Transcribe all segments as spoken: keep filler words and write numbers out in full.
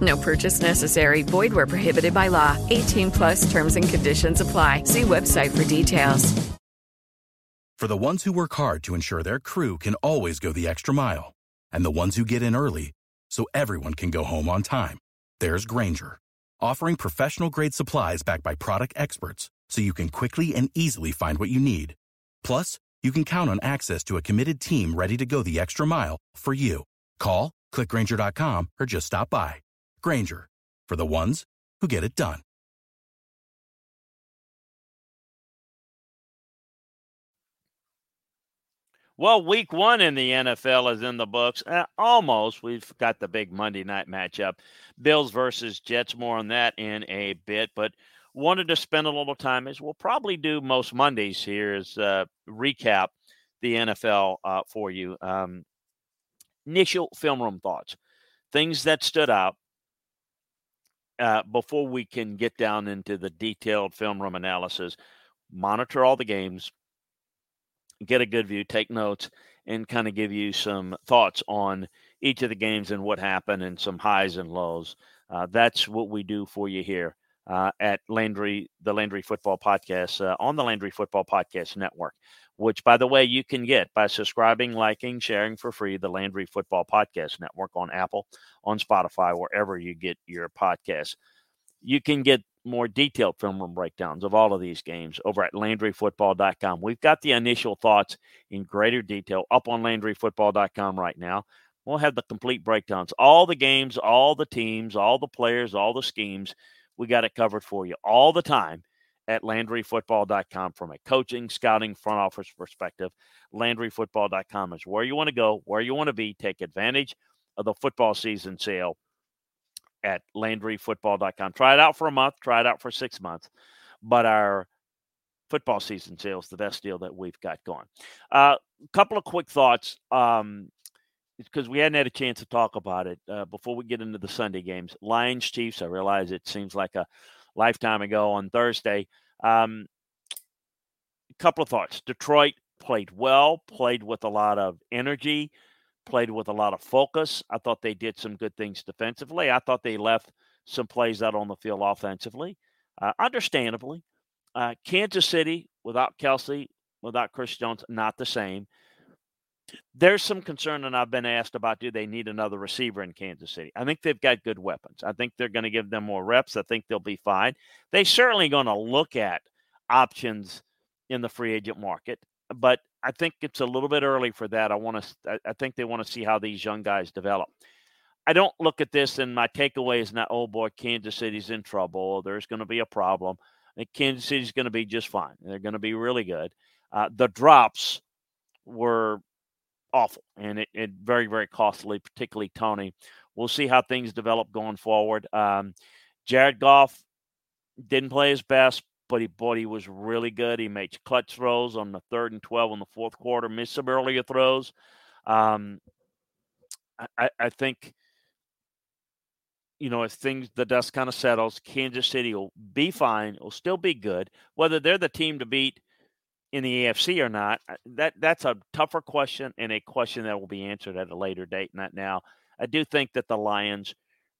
No purchase necessary. Void where prohibited by law. eighteen plus terms and conditions apply. See website for details. For the ones who work hard to ensure their crew can always go the extra mile, and the ones who get in early so everyone can go home on time, there's Granger, offering professional-grade supplies backed by product experts so you can quickly and easily find what you need. Plus, you can count on access to a committed team ready to go the extra mile for you. Call, click Granger dot com, or just stop by. Granger, for the ones who get it done. Well, week one in the N F L is in the books. Uh, almost. We've got the big Monday night matchup. Bills versus Jets. More on that in a bit. But wanted to spend a little time, as we'll probably do most Mondays here, is uh, recap the N F L uh, for you. Um, initial film room thoughts. Things that stood out uh, before we can get down into the detailed film room analysis. Monitor all the games. Get a good view, take notes, and kind of give you some thoughts on each of the games and what happened and some highs and lows. Uh, that's what we do for you here uh, at Landry, the Landry Football Podcast, uh, on the Landry Football Podcast Network, which, by the way, you can get by subscribing, liking, sharing for free, the Landry Football Podcast Network on Apple, on Spotify, wherever you get your podcasts. You can get more detailed film room breakdowns of all of these games over at Landry Football dot com. We've got the initial thoughts in greater detail up on Landry Football dot com right now. We'll have the complete breakdowns, all the games, all the teams, all the players, all the schemes. We got it covered for you all the time at Landry Football dot com from a coaching, scouting, front office perspective. Landry Football dot com is where you want to go, where you want to be. Take advantage of the football season sale at Landry Football dot com. Try it out for a month, try it out for six months. But our football season sale is the best deal that we've got going. A uh, couple of quick thoughts, um, because we hadn't had a chance to talk about it uh, before we get into the Sunday games. Lions, Chiefs, I realize it seems like a lifetime ago on Thursday. Um, a couple of thoughts. Detroit played well, played with a lot of energy, played with a lot of focus. I thought they did some good things defensively. I thought they left some plays out on the field offensively, uh, understandably. Uh, Kansas City, without Kelsey, without Chris Jones, not the same. There's some concern, and I've been asked about, do they need another receiver in Kansas City? I think they've got good weapons. I think they're going to give them more reps. I think they'll be fine. They're certainly going to look at options in the free agent market, but I think it's a little bit early for that. I want to. I think they want to see how these young guys develop. I don't look at this, and my takeaway is not, oh boy, Kansas City's in trouble. There's going to be a problem. I think Kansas City's going to be just fine. They're going to be really good. Uh, the drops were awful, and it, it very, very costly, particularly Tony. We'll see how things develop going forward. Um, Jared Goff didn't play his best, but he, boy, he was really good. He made clutch throws on the third and twelve in the fourth quarter, missed some earlier throws. Um, I, I think, you know, if things, the dust kind of settles, Kansas City will be fine. Will still be good. Whether they're the team to beat in the A F C or not, that that's a tougher question and a question that will be answered at a later date, not now. I do think that the Lions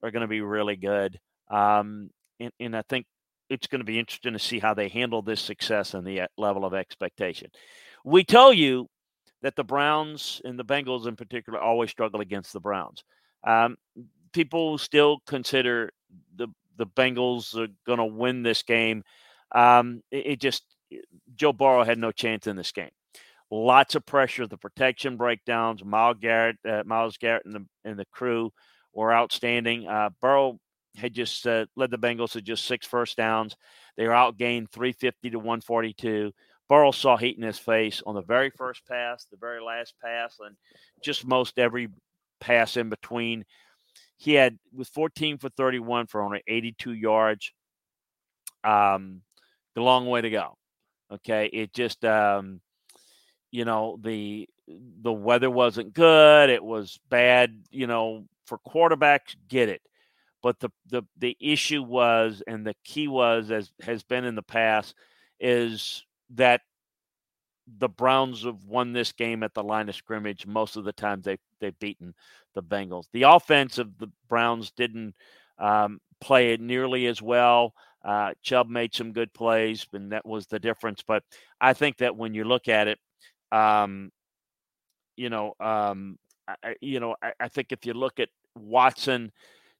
are going to be really good. Um, and, and I think, it's going to be interesting to see how they handle this success and the level of expectation. We tell you that the Browns and the Bengals in particular always struggle against the Browns. Um, people still consider the the Bengals are going to win this game. Um, it, it just Joe Burrow had no chance in this game. Lots of pressure, the protection breakdowns. Myles Garrett, uh, Myles Garrett, and the and the crew were outstanding. Uh, Burrow had just uh, led the Bengals to just six first downs. They were outgained three fifty to one forty-two. Burrow saw heat in his face on the very first pass, the very last pass, and just most every pass in between. He had was fourteen for thirty-one for only eighty-two yards. Um, a long way to go. Okay. It just, um, you know, the, the weather wasn't good. It was bad, you know, for quarterbacks, get it. But the, the, the issue was, and the key was, as has been in the past, is that the Browns have won this game at the line of scrimmage. Most of the time they, they've beaten the Bengals. The offense of the Browns didn't um, play it nearly as well. Uh, Chubb made some good plays, and that was the difference. But I think that when you look at it, um, you know, um, I, you know, I, I think if you look at Watson,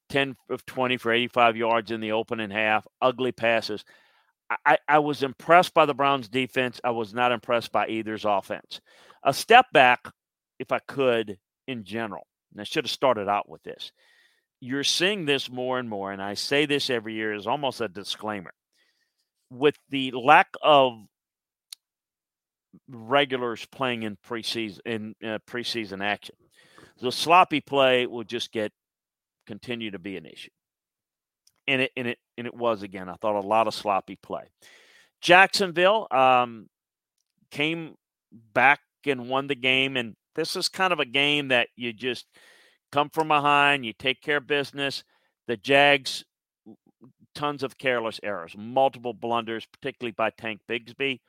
ten of twenty for eighty-five yards in the opening half, ugly passes. I, I was impressed by the Browns' defense. I was not impressed by either's offense. A step back, if I could, in general, and I should have started out with this. You're seeing this more and more, and I say this every year as almost a disclaimer. With the lack of regulars playing in preseason, in uh, preseason action, the sloppy play will just get continue to be an issue. And it, and it, and it was again, I thought a lot of sloppy play. Jacksonville um, came back and won the game. And this is kind of a game that you just come from behind, you take care of business. The Jags, tons of careless errors, multiple blunders, particularly by Tank Bigsby.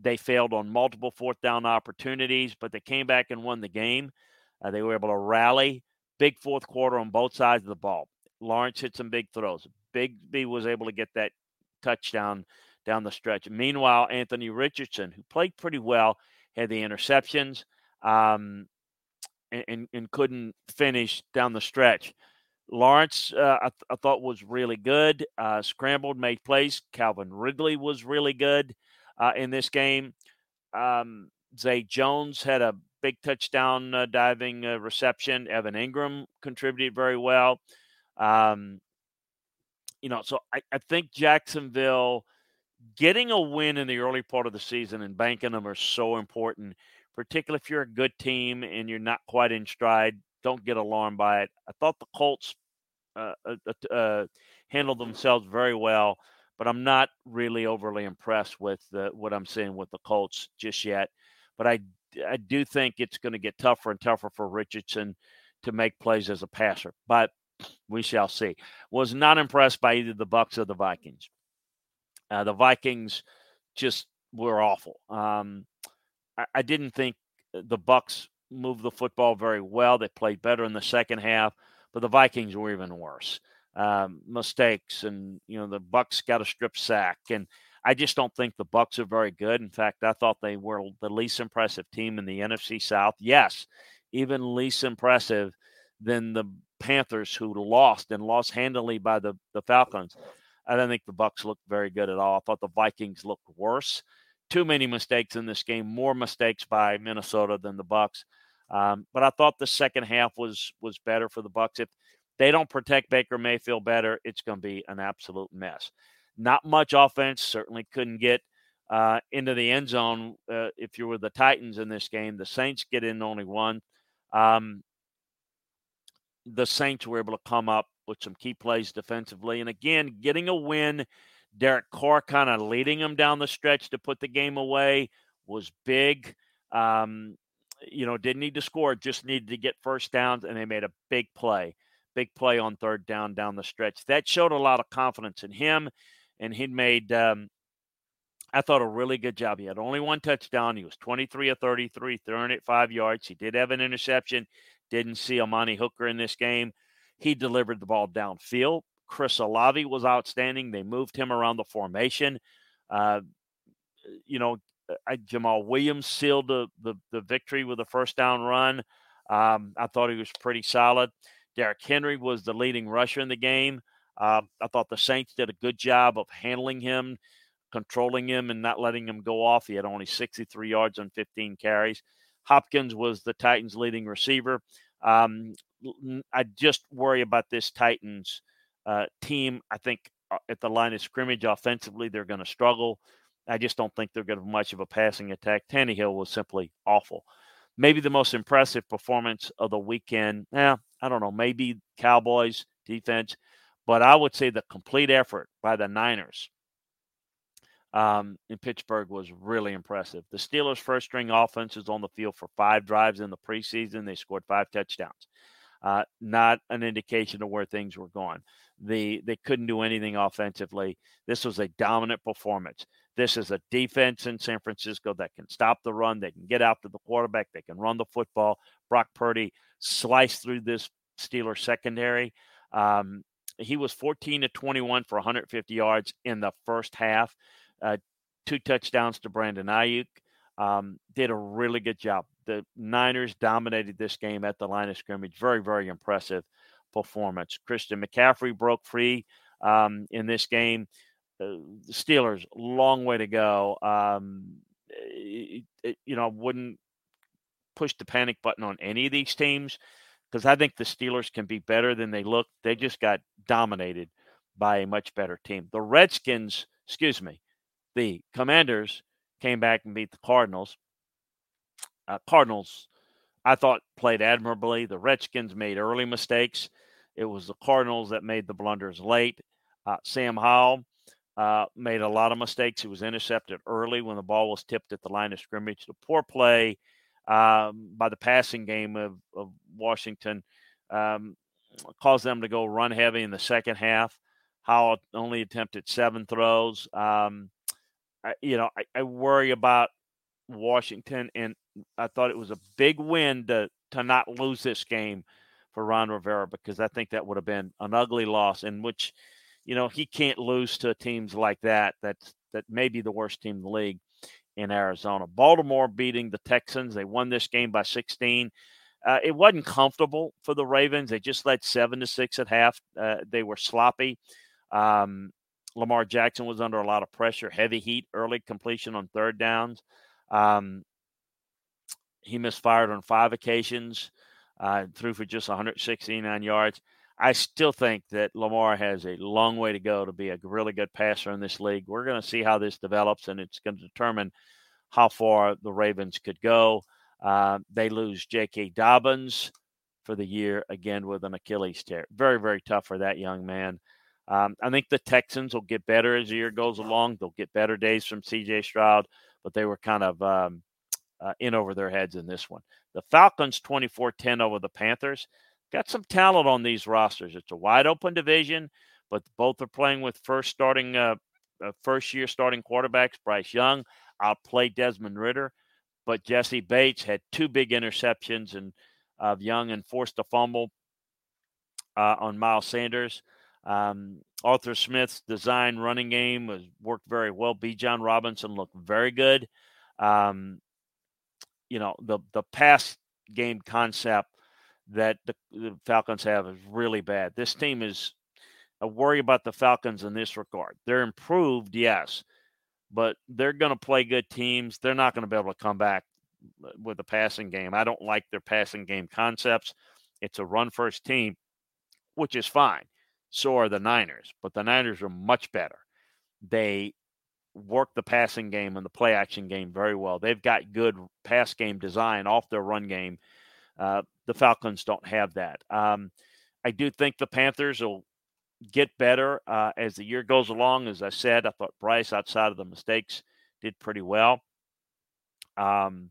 They failed on multiple fourth down opportunities, but they came back and won the game. Uh, they were able to rally. Big fourth quarter on both sides of the ball. Lawrence hit some big throws. Bigsby was able to get that touchdown down the stretch. Meanwhile, Anthony Richardson, who played pretty well, had the interceptions um, and, and, and couldn't finish down the stretch. Lawrence, uh, I, th- I thought, was really good. Uh, scrambled, made plays. Calvin Ridley was really good uh, in this game. Um, Zay Jones had a big touchdown uh, diving uh, reception. Evan Ingram contributed very well. Um, you know, so I, I think Jacksonville getting a win in the early part of the season and banking them are so important, particularly if you're a good team and you're not quite in stride. Don't get alarmed by it. I thought the Colts uh, uh, uh, handled themselves very well, but I'm not really overly impressed with uh, what I'm seeing with the Colts just yet. But I, I do think it's going to get tougher and tougher for Richardson to make plays as a passer. But we shall see. Was not impressed by either the Bucs or the Vikings. Uh, the Vikings just were awful. Um, I, I didn't think the Bucs moved the football very well. They played better in the second half, but the Vikings were even worse. Um, mistakes, and you know the Bucs got a strip sack, and I just don't think the Bucs are very good. In fact, I thought they were the least impressive team in the N F C South. Yes, even least impressive than the Panthers, who lost and lost handily by the, the Falcons. I don't think the Bucs looked very good at all. I thought the Vikings looked worse. Too many mistakes in this game, more mistakes by Minnesota than the Bucs. Um, but I thought the second half was was better for the Bucs. If they don't protect Baker Mayfield better, it's going to be an absolute mess. Not much offense, certainly couldn't get uh, into the end zone uh, if you were the Titans in this game. The Saints get in only one. Um, the Saints were able to come up with some key plays defensively. And again, getting a win, Derek Carr kind of leading them down the stretch to put the game away was big. Um, you know, didn't need to score, just needed to get first downs, and they made a big play. Big play on third down down the stretch. That showed a lot of confidence in him, and he'd made, um, I thought, a really good job. He had only one touchdown. He was twenty-three of thirty-three, three hundred five yards. He did have an interception. Didn't see Amani Hooker in this game. He delivered the ball downfield. Chris Olave was outstanding. They moved him around the formation. Uh, you know, I, Jamal Williams sealed the, the, the victory with a first down run. Um, I thought he was pretty solid. Derrick Henry was the leading rusher in the game. Uh, I thought the Saints did a good job of handling him, controlling him, and not letting him go off. He had only sixty-three yards on fifteen carries. Hopkins was the Titans' leading receiver. Um, I just worry about this Titans uh, team. I think at the line of scrimmage offensively, they're going to struggle. I just don't think they're going to have much of a passing attack. Tannehill was simply awful. Maybe the most impressive performance of the weekend, eh, I don't know, maybe Cowboys defense, but I would say the complete effort by the Niners um, in Pittsburgh was really impressive. The Steelers' first-string offense was on the field for five drives in the preseason. They scored five touchdowns. Uh, not an indication of where things were going. The, they couldn't do anything offensively. This was a dominant performance. This is a defense in San Francisco that can stop the run. They can get out to the quarterback. They can run the football. Brock Purdy sliced through this Steelers secondary. Um, he was fourteen to twenty-one for one hundred fifty yards in the first half. Uh, two touchdowns to Brandon Ayuk. Um, did a really good job. The Niners dominated this game at the line of scrimmage. Very, very impressive performance. Christian McCaffrey broke free um, in this game. Uh, the Steelers, long way to go. Um, it, it, you know, I wouldn't push the panic button on any of these teams because I think the Steelers can be better than they look. They just got dominated by a much better team. The Redskins, excuse me, the Commanders came back and beat the Cardinals. Uh, Cardinals, I thought, played admirably. The Redskins made early mistakes. It was the Cardinals that made the blunders late. Uh, Sam Howell uh, made a lot of mistakes. He was intercepted early when the ball was tipped at the line of scrimmage. The poor play um, by the passing game of, of Washington um, caused them to go run heavy in the second half. Howell only attempted seven throws. Um, I, you know, I, I worry about Washington, and I thought it was a big win to to not lose this game for Ron Rivera, because I think that would have been an ugly loss, in which, you know, he can't lose to teams like that. That's, that may be the worst team in the league in Arizona. Baltimore beating the Texans. They won this game by sixteen. Uh, it wasn't comfortable for the Ravens. They just led seven to six at half. Uh, they were sloppy. Um, Lamar Jackson was under a lot of pressure, heavy heat, early completion on third downs. Um, he misfired on five occasions, uh, threw for just one hundred sixty-nine yards. I still think that Lamar has a long way to go to be a really good passer in this league. We're going to see how this develops, and it's going to determine how far the Ravens could go. Uh, they lose J K. Dobbins for the year, again, with an Achilles tear. Very, very tough for that young man. Um, I think the Texans will get better as the year goes along. They'll get better days from C J. Stroud, but they were kind of um, uh, in over their heads in this one. The Falcons twenty-four ten over the Panthers. Got some talent on these rosters. It's a wide-open division, but both are playing with first starting, uh, uh, first-year starting quarterbacks. Bryce Young outplayed Desmond Ridder, but Jesse Bates had two big interceptions and of uh, Young and forced a fumble uh, on Miles Sanders. Um, Arthur Smith's design running game was worked very well. B. John Robinson looked very good. Um, you know, the, the pass game concept that the, the Falcons have is really bad. This team is a worry about the Falcons in this regard. They're improved, yes, but they're going to play good teams. They're not going to be able to come back with a passing game. I don't like their passing game concepts. It's a run first team, which is fine. So are the Niners, but the Niners are much better. They work the passing game and the play action game very well. They've got good pass game design off their run game. Uh, the Falcons don't have that. Um, I do think the Panthers will get better uh, as the year goes along. As I said, I thought Bryce, outside of the mistakes, did pretty well. Um,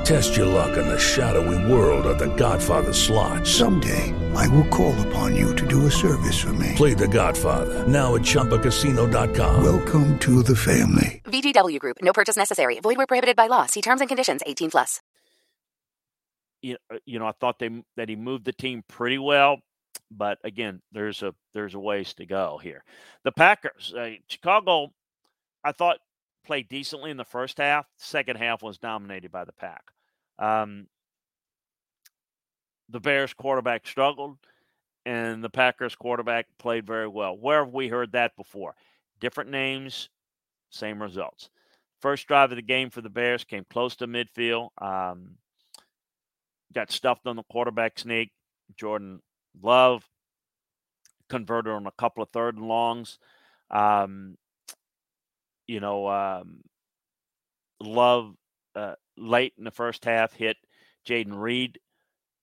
Test your luck in the shadowy world of The Godfather slot. Someday, I will call upon you to do a service for me. Play The Godfather, now at chumba casino dot com. Welcome to the family. V G W Group, no purchase necessary. Void where prohibited by law. See terms and conditions, eighteen plus. You know, I thought they that he moved the team pretty well. But again, there's a there's a ways to go here. The Packers, uh, Chicago, I thought played decently in the first half. Second half was dominated by the Pack. Um, the Bears quarterback struggled, and the Packers quarterback played very well. Where have we heard that before? Different names, same results. First drive of the game for the Bears came close to midfield. Um, got stuffed on the quarterback sneak. Jordan Love converted on a couple of third and longs. Um, you know, um, Love uh, late in the first half hit Jaden Reed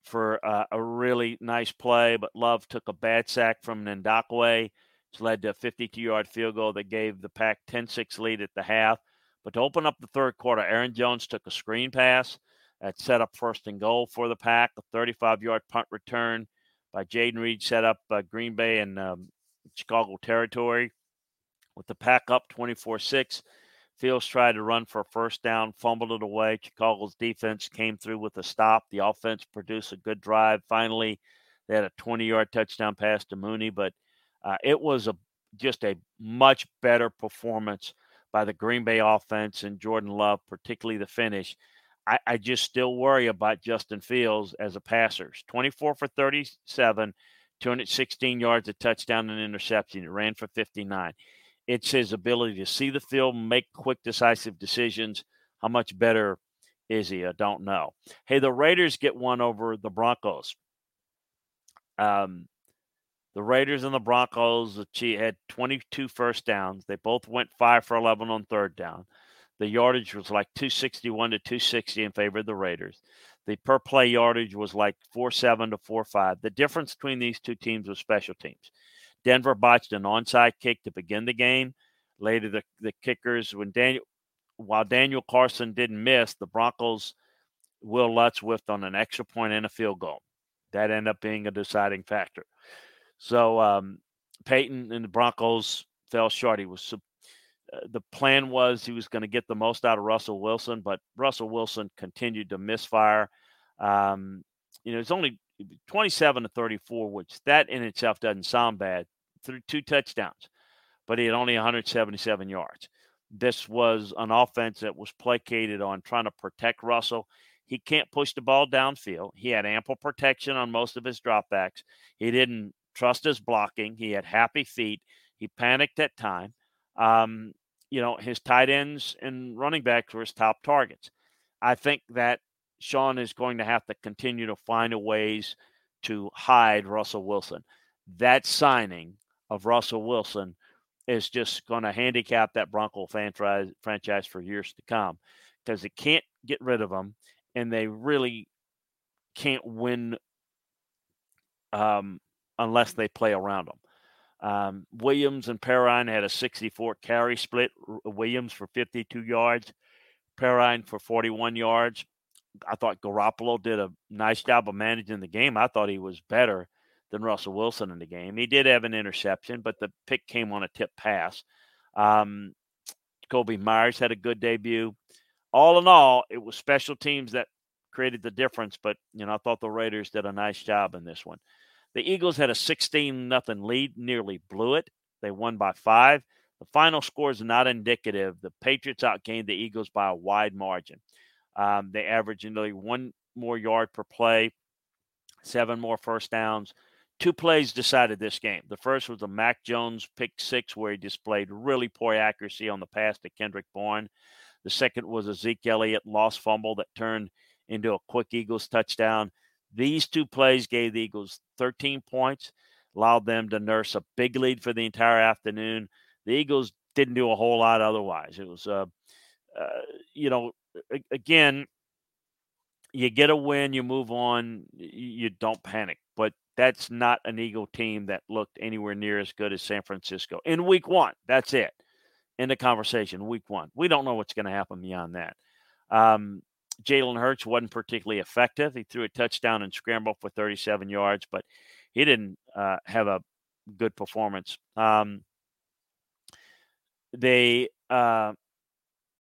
for uh, a really nice play, but Love took a bad sack from Ndakwe, which led to a fifty-two-yard field goal that gave the Pack ten six lead at the half. But to open up the third quarter, Aaron Jones took a screen pass that set up first and goal for the Pack. A thirty-five-yard punt return by Jaden Reed set up uh, Green Bay and um, Chicago territory. With the Pack up twenty-four six, Fields tried to run for a first down, fumbled it away. Chicago's defense came through with a stop. The offense produced a good drive. Finally, they had a twenty-yard touchdown pass to Mooney, but uh, it was a just a much better performance by the Green Bay offense and Jordan Love, particularly the finish. I, I just still worry about Justin Fields as a passer. twenty-four for thirty-seven, two hundred sixteen yards, a touchdown, and interception. It ran for fifty-nine. It's his ability to see the field, make quick, decisive decisions. How much better is he? I don't know. Hey, the Raiders get one over the Broncos. Um, The Raiders and the Broncos had twenty-two first downs. They both went five for eleven on third down. The yardage was like two sixty-one to two sixty in favor of the Raiders. The per-play yardage was like four seven to four five. The difference between these two teams was special teams. Denver botched an onside kick to begin the game. Later, the, the kickers, when Daniel, while Daniel Carson didn't miss, the Broncos, Will Lutz whiffed on an extra point and a field goal. That ended up being a deciding factor. So um, Peyton and the Broncos fell short. He was uh, the plan was he was going to get the most out of Russell Wilson, but Russell Wilson continued to misfire. Um, you know, it's only twenty-seven to thirty-four, which that in itself doesn't sound bad. Threw two touchdowns, but he had only one hundred seventy-seven yards. This was an offense that was placated on trying to protect Russell. He can't push the ball downfield. He had ample protection on most of his dropbacks. He didn't trust his blocking. He had happy feet. He panicked at time. Um, you know, his tight ends and running backs were his top targets. I think that Sean is going to have to continue to find a ways to hide Russell Wilson. That signing of Russell Wilson is just going to handicap that Bronco franchise, franchise for years to come because they can't get rid of him, and they really can't win um, unless they play around them. Um, Williams and Perrine had a sixty-four carry split. Williams for fifty-two yards, Perrine for forty-one yards. I thought Garoppolo did a nice job of managing the game. I thought he was better than Russell Wilson in the game. He did have an interception, but the pick came on a tip pass. Um, Jacoby Myers had a good debut. All in all, it was special teams that created the difference, but, you know, I thought the Raiders did a nice job in this one. The Eagles had a sixteen nothing lead, nearly blew it. They won by five. The final score is not indicative. The Patriots outgained the Eagles by a wide margin. Um, they averaged nearly one more yard per play, seven more first downs. Two plays decided this game. The first was a Mac Jones pick six where he displayed really poor accuracy on the pass to Kendrick Bourne. The second was a Zeke Elliott lost fumble that turned into a quick Eagles touchdown. These two plays gave the Eagles thirteen points, allowed them to nurse a big lead for the entire afternoon. The Eagles didn't do a whole lot otherwise. It was, uh, uh, you know, a- again, you get a win, you move on, you don't panic. But that's not an Eagle team that looked anywhere near as good as San Francisco in week one. That's it. In the conversation, week one. We don't know what's going to happen beyond that. Um, Jalen Hurts wasn't particularly effective. He threw a touchdown and scrambled for thirty-seven yards, but he didn't uh, have a good performance. Um, they uh... –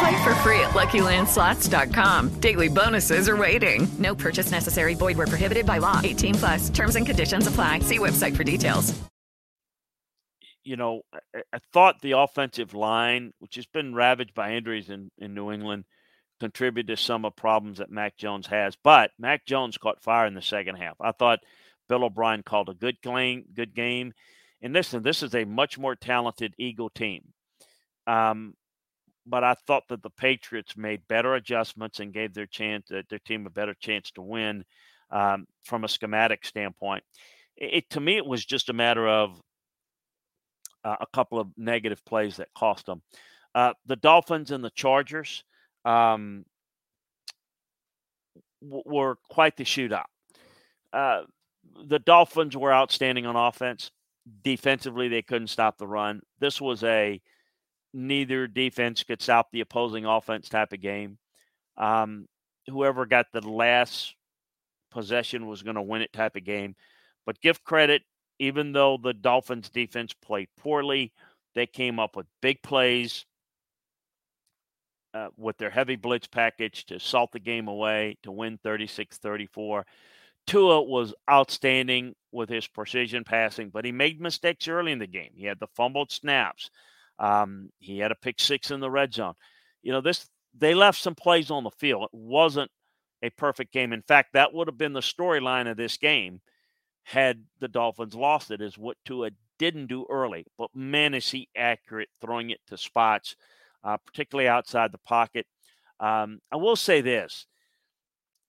Play for free at Lucky Land Slots dot com. Daily bonuses are waiting. No purchase necessary. Void where prohibited by law. eighteen plus. Terms and conditions apply. See website for details. You know, I, I thought the offensive line, which has been ravaged by injuries in, in New England, contributed to some of the problems that Mac Jones has. But Mac Jones caught fire in the second half. I thought Bill O'Brien called a good game, good game. And listen, this is a much more talented Eagle team. Um, but I thought that the Patriots made better adjustments and gave their chance, their team a better chance to win um, from a schematic standpoint. It, it to me, it was just a matter of uh, a couple of negative plays that cost them. Uh, the Dolphins and the Chargers um, w- were quite the shootout. Uh, the Dolphins were outstanding on offense. Defensively, they couldn't stop the run. This was a neither defense could stop the opposing offense type of game. Um, whoever got the last possession was going to win it type of game. But give credit, even though the Dolphins defense played poorly, they came up with big plays uh, with their heavy blitz package to salt the game away to win thirty-six thirty-four. Tua was outstanding with his precision passing, but he made mistakes early in the game. He had the fumbled snaps. Um, he had a pick six in the red zone. You know, this they left some plays on the field. It wasn't a perfect game. In fact, that would have been the storyline of this game had the Dolphins lost it, is what Tua didn't do early. But, man, is he accurate throwing it to spots, uh, particularly outside the pocket. Um, I will say this.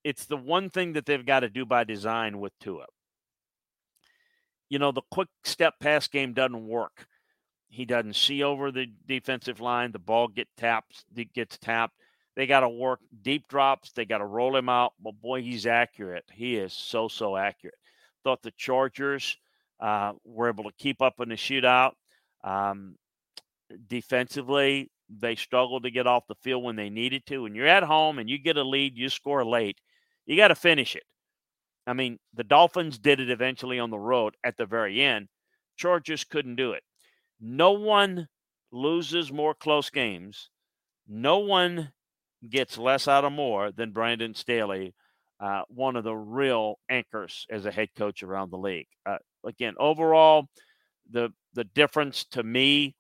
It's the one thing that they've got to do by design with Tua. You know, the quick step pass game doesn't work. He doesn't see over the defensive line. The ball get tapped, gets tapped. They got to work deep drops. They got to roll him out. But, boy, he's accurate. He is so, so accurate. Thought the Chargers uh, were able to keep up in the shootout. Um, defensively, they struggled to get off the field when they needed to. When you're at home and you get a lead, you score late, you got to finish it. I mean, the Dolphins did it eventually on the road at the very end. Chargers couldn't do it. No one loses more close games. No one gets less out of more than Brandon Staley, uh, one of the real anchors as a head coach around the league. Uh, again, overall, the the difference to me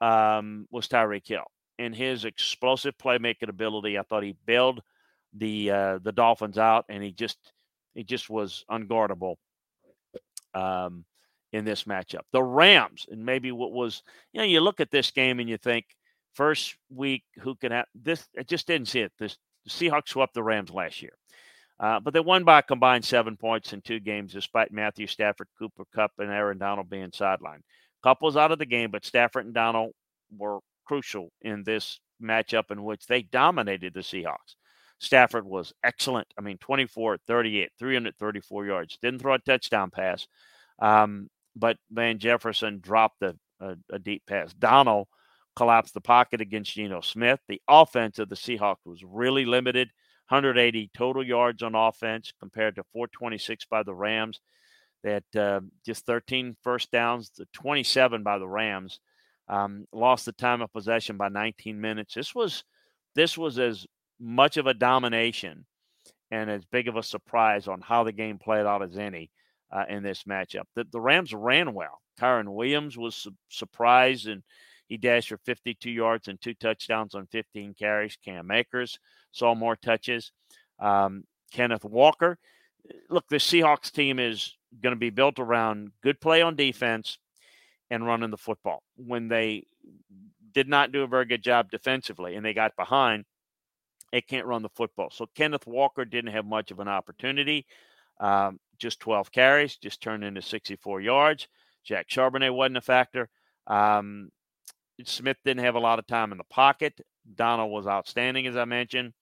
um, was Tyreek Hill and his explosive playmaking ability. I thought he bailed the uh, the Dolphins out, and he just – It just was unguardable um, in this matchup. The Rams, and maybe what was, you know, you look at this game and you think, first week, who can have this? I just didn't see it. This, the Seahawks swept the Rams last year. Uh, but they won by a combined seven points in two games, despite Matthew Stafford, Cooper Kupp, and Aaron Donald being sidelined. Kupp was out of the game, but Stafford and Donald were crucial in this matchup in which they dominated the Seahawks. Stafford was excellent. I mean, twenty-four thirty-eight, three hundred thirty-four yards. Didn't throw a touchdown pass, um, but Van Jefferson dropped a, a, a deep pass. Donald collapsed the pocket against Geno Smith. The offense of the Seahawks was really limited, one hundred eighty total yards on offense compared to four twenty-six by the Rams. They had uh, just thirteen first downs, to twenty-seven by the Rams. Um, lost the time of possession by nineteen minutes. This was this was as much of a domination and as big of a surprise on how the game played out as any uh, in this matchup. The, the Rams ran well. Kyron Williams was su- surprised, and he dashed for fifty-two yards and two touchdowns on fifteen carries. Cam Akers saw more touches. Um, Kenneth Walker. Look, the Seahawks team is going to be built around good play on defense and running the football. When they did not do a very good job defensively and they got behind, they can't run the football. So Kenneth Walker didn't have much of an opportunity. Um, just twelve carries, just turned into sixty-four yards. Jack Charbonnet wasn't a factor. Um, Smith didn't have a lot of time in the pocket. Donald was outstanding, as I mentioned.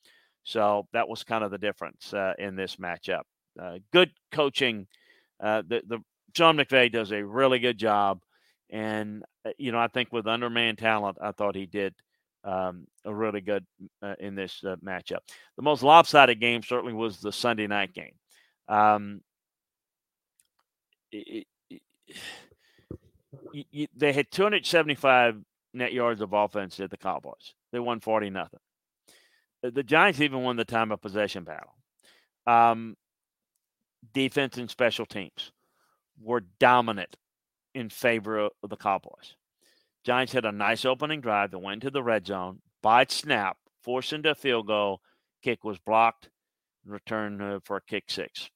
So that was kind of the difference uh, in this matchup. Uh, good coaching. Uh, the, the Sean McVay does a really good job. And, you know, I think with undermanned talent, I thought he did um, a really good uh, in this uh, matchup. The most lopsided game certainly was the Sunday night game. Um, it, it, it, it, they had two hundred seventy-five net yards of offense at the Cowboys. They won forty nothing. The Giants even won the time of possession battle. Um, defense and special teams were dominant in favor of the Cowboys. Giants had a nice opening drive that went to the red zone, by snap, forced into a field goal, kick was blocked, returned uh, for a kick six.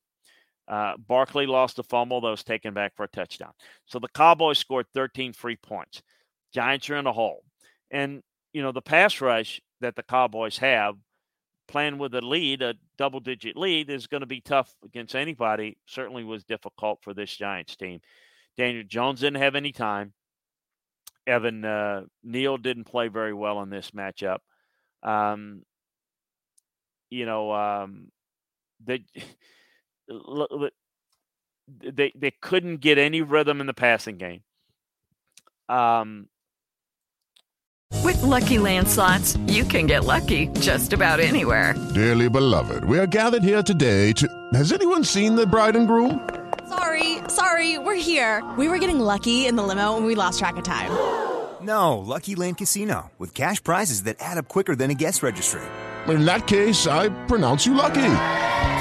Uh, Barkley lost a fumble that was taken back for a touchdown. So the Cowboys scored thirteen free points. Giants are in a hole. And, you know, the pass rush that the Cowboys have, playing with a lead, a double-digit lead, is going to be tough against anybody. Certainly was difficult for this Giants team. Daniel Jones didn't have any time. Evan uh, Neal didn't play very well in this matchup. Um, you know, um, they, they they couldn't get any rhythm in the passing game. Um, With Lucky Land Slots, you can get lucky just about anywhere. Dearly beloved, we are gathered here today to... Has anyone seen the bride and groom? Sorry, sorry, we're here. We were getting lucky in the limo and we lost track of time. No, Lucky Land Casino, with cash prizes that add up quicker than a guest registry. In that case, I pronounce you lucky.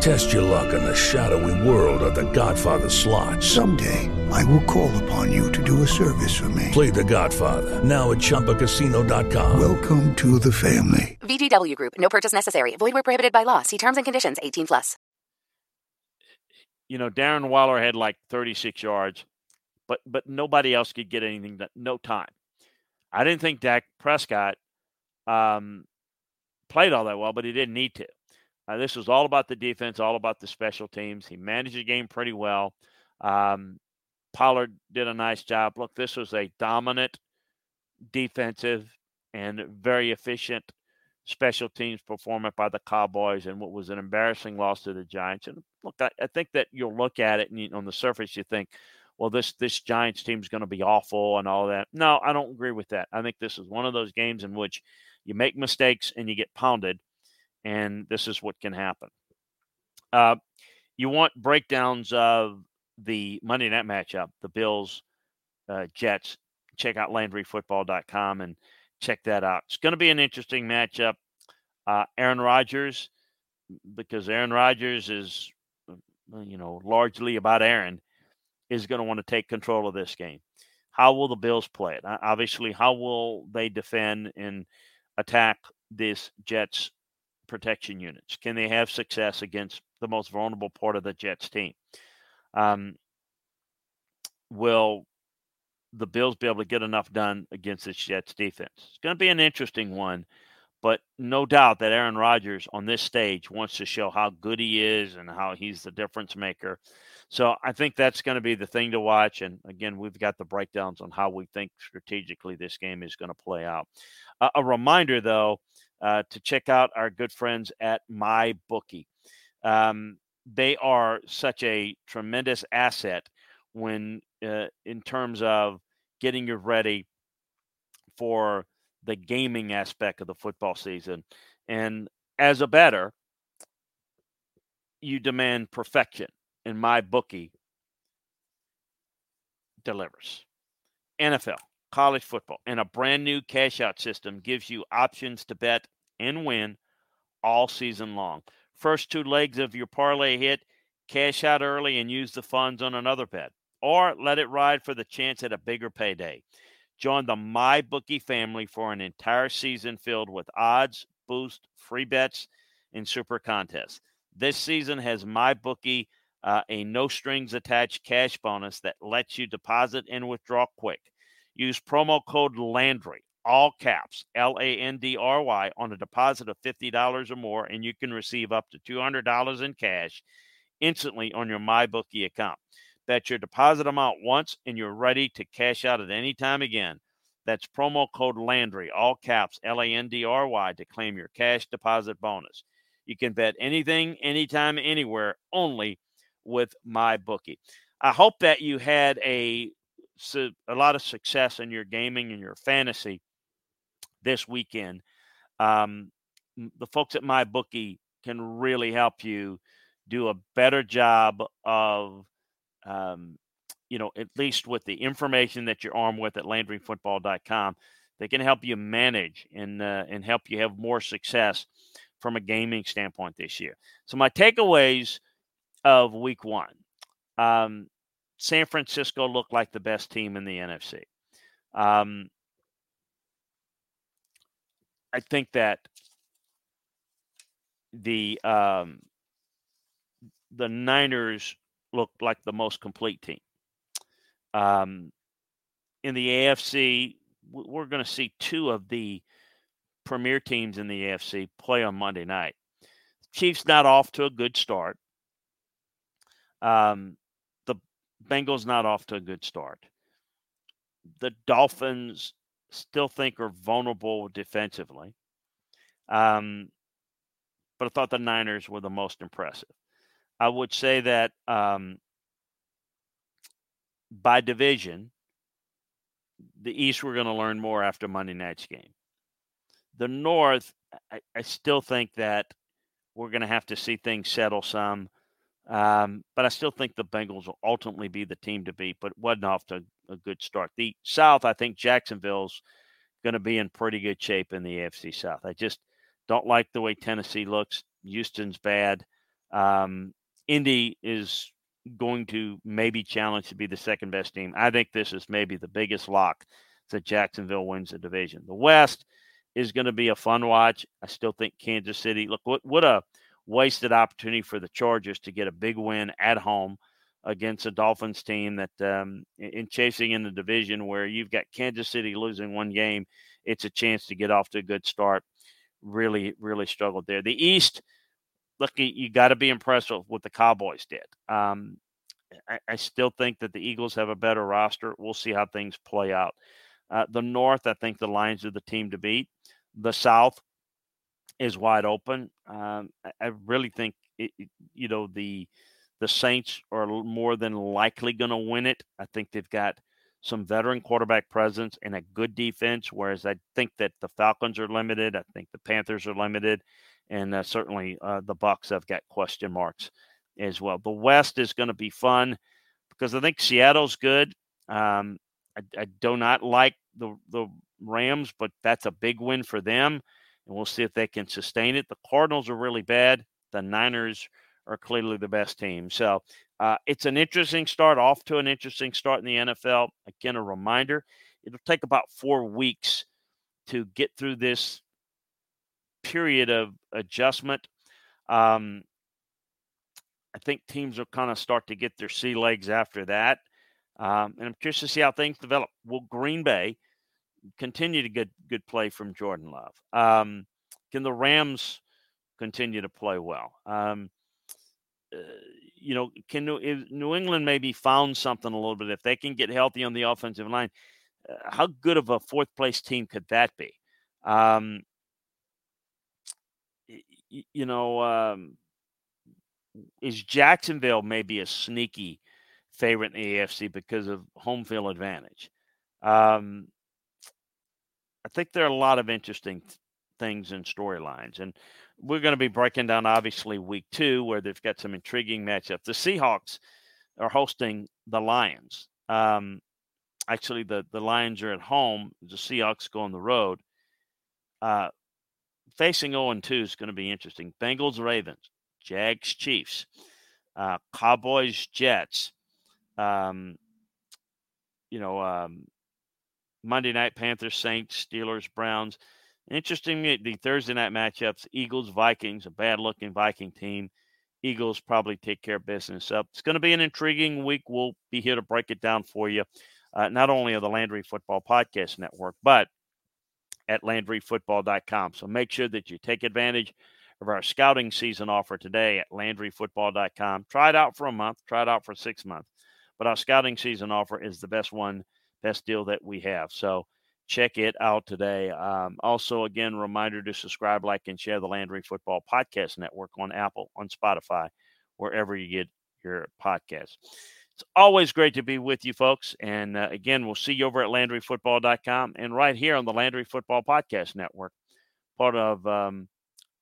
Test your luck in the shadowy world of The Godfather slot. Someday, I will call upon you to do a service for me. Play The Godfather, now at Chumba Casino dot com. Welcome to the family. V G W Group, no purchase necessary. Void where prohibited by law. See terms and conditions, eighteen plus. You know, Darren Waller had like thirty-six yards, but but nobody else could get anything, that, no time. I didn't think Dak Prescott um, played all that well, but he didn't need to. Uh, this was all about the defense, all about the special teams. He managed the game pretty well. Um, Pollard did a nice job. Look, this was a dominant defensive and very efficient special teams performance by the Cowboys and what was an embarrassing loss to the Giants. And look, I, I think that you'll look at it and you, on the surface you think, well, this, this Giants team is going to be awful and all that. No, I don't agree with that. I think this is one of those games in which you make mistakes and you get pounded. And this is what can happen. Uh, you want breakdowns of the Monday night matchup, the Bills, uh, Jets. Check out Landry Football dot com and check that out. It's going to be an interesting matchup. Uh, Aaron Rodgers, because Aaron Rodgers is, you know, largely about Aaron, is going to want to take control of this game. How will the Bills play it? Uh, obviously, how will they defend and attack this Jets protection units? Can they have success against the most vulnerable part of the Jets team? Um, will the Bills be able to get enough done against this Jets defense? It's going to be an interesting one, but no doubt that Aaron Rodgers on this stage wants to show how good he is and how he's the difference maker. So I think that's going to be the thing to watch. And again, we've got the breakdowns on how we think strategically this game is going to play out. Uh, a reminder though, Uh, to check out our good friends at MyBookie. Um, they are such a tremendous asset when, uh, in terms of getting you ready for the gaming aspect of the football season. And as a bettor, you demand perfection, and MyBookie delivers. N F L, college football, and a brand new cash out system gives you options to bet and win all season long. First two legs of your parlay hit, cash out early and use the funds on another bet, or let it ride for the chance at a bigger payday. Join the MyBookie family for an entire season filled with odds, boost, free bets, and super contests. This season has MyBookie uh, a no-strings-attached cash bonus that lets you deposit and withdraw quick. Use promo code LANDRY, all caps, L A N D R Y, on a deposit of fifty dollars or more, and you can receive up to two hundred dollars in cash instantly on your MyBookie account. Bet your deposit amount once, and you're ready to cash out at any time again. That's promo code LANDRY, all caps, L A N D R Y, to claim your cash deposit bonus. You can bet anything, anytime, anywhere, only with MyBookie. I hope that you had a, a lot of success in your gaming and your fantasy this weekend. Um, the folks at MyBookie can really help you do a better job of um, you know, at least with the information that you're armed with at Landry Football dot com, they can help you manage and uh, and help you have more success from a gaming standpoint this year. So my takeaways of week one, um, San Francisco looked like the best team in the N F C. Um, I think that the um, the Niners looked like the most complete team. Um, in the A F C, we're going to see two of the premier teams in the A F C play on Monday night. Chiefs not off to a good start. Um, the Bengals not off to a good start. The Dolphins still think are vulnerable defensively. Um, but I thought the Niners were the most impressive. I would say that um, by division, the East, we're going to learn more after Monday night's game. The North, I, I still think that we're going to have to see things settle some. Um, but I still think the Bengals will ultimately be the team to beat, but wasn't off to a good start. The South, I think Jacksonville's going to be in pretty good shape in the A F C South. I just don't like the way Tennessee looks. Houston's bad. Um, Indy is going to maybe challenge to be the second best team. I think this is maybe the biggest lock that Jacksonville wins the division. The West is going to be a fun watch. I still think Kansas City, look, what, what a wasted opportunity for the Chargers to get a big win at home against a Dolphins team that um, in chasing in the division where you've got Kansas City losing one game, it's a chance to get off to a good start. Really, really struggled there. The East, look, you got to be impressed with what the Cowboys did. Um, I, I still think that the Eagles have a better roster. We'll see how things play out. Uh, the North, I think the Lions are the team to beat. The South is wide open. Um, I, I really think, it, it, you know, the the Saints are more than likely going to win it. I think they've got some veteran quarterback presence and a good defense, whereas I think that the Falcons are limited. I think the Panthers are limited. And uh, certainly uh, the Bucs have got question marks as well. The West is going to be fun because I think Seattle's good. Um, I, I do not like the, the Rams, but that's a big win for them. And we'll see if they can sustain it. The Cardinals are really bad. The Niners are clearly the best team. So uh, it's an interesting start, off to an interesting start in the N F L. Again, a reminder, it'll take about four weeks to get through this period of adjustment. Um, I think teams will kind of start to get their sea legs after that. Um, and I'm curious to see how things develop. Will Green Bay continue to get good play from Jordan Love? Um, can the Rams continue to play well? Um, uh, you know, can New, if New England maybe found something a little bit? If they can get healthy on the offensive line, uh, how good of a fourth place team could that be? Um, You know, um, is Jacksonville maybe a sneaky favorite in the A F C because of home field advantage? Um, I think there are a lot of interesting th- things and storylines. And we're going to be breaking down, obviously, week two, where they've got some intriguing matchups. The Seahawks are hosting the Lions. Um, actually, the, the Lions are at home. The Seahawks go on the road. Uh Facing oh and two is going to be interesting. Bengals, Ravens, Jags, Chiefs, uh, Cowboys, Jets. Um, you know, um, Monday night, Panthers, Saints, Steelers, Browns. Interesting, the Thursday night matchups, Eagles, Vikings, a bad-looking Viking team, Eagles probably take care of business. Uh, it's going to be an intriguing week. We'll be here to break it down for you, uh, not only on the Landry Football Podcast Network, but at Landry Football dot com. So make sure that you take advantage of our scouting season offer today at Landry Football dot com. Try it out for a month. Try it out for six months. But our scouting season offer is the best one, best deal that we have. So check it out today. Um, also, again, reminder to subscribe, like, and share the Landry Football Podcast Network on Apple, on Spotify, wherever you get your podcasts. It's always great to be with you, folks. And, uh, again, we'll see you over at Landry Football dot com and right here on the Landry Football Podcast Network, part of um,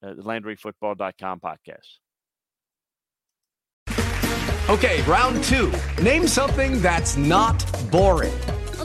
uh, the Landry Football dot com podcast. Okay, round two. Name something that's not boring. A